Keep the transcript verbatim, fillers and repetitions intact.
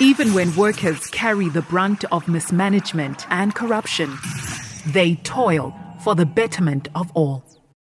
Even when workers carry the brunt of mismanagement and corruption, they toil for the betterment of all.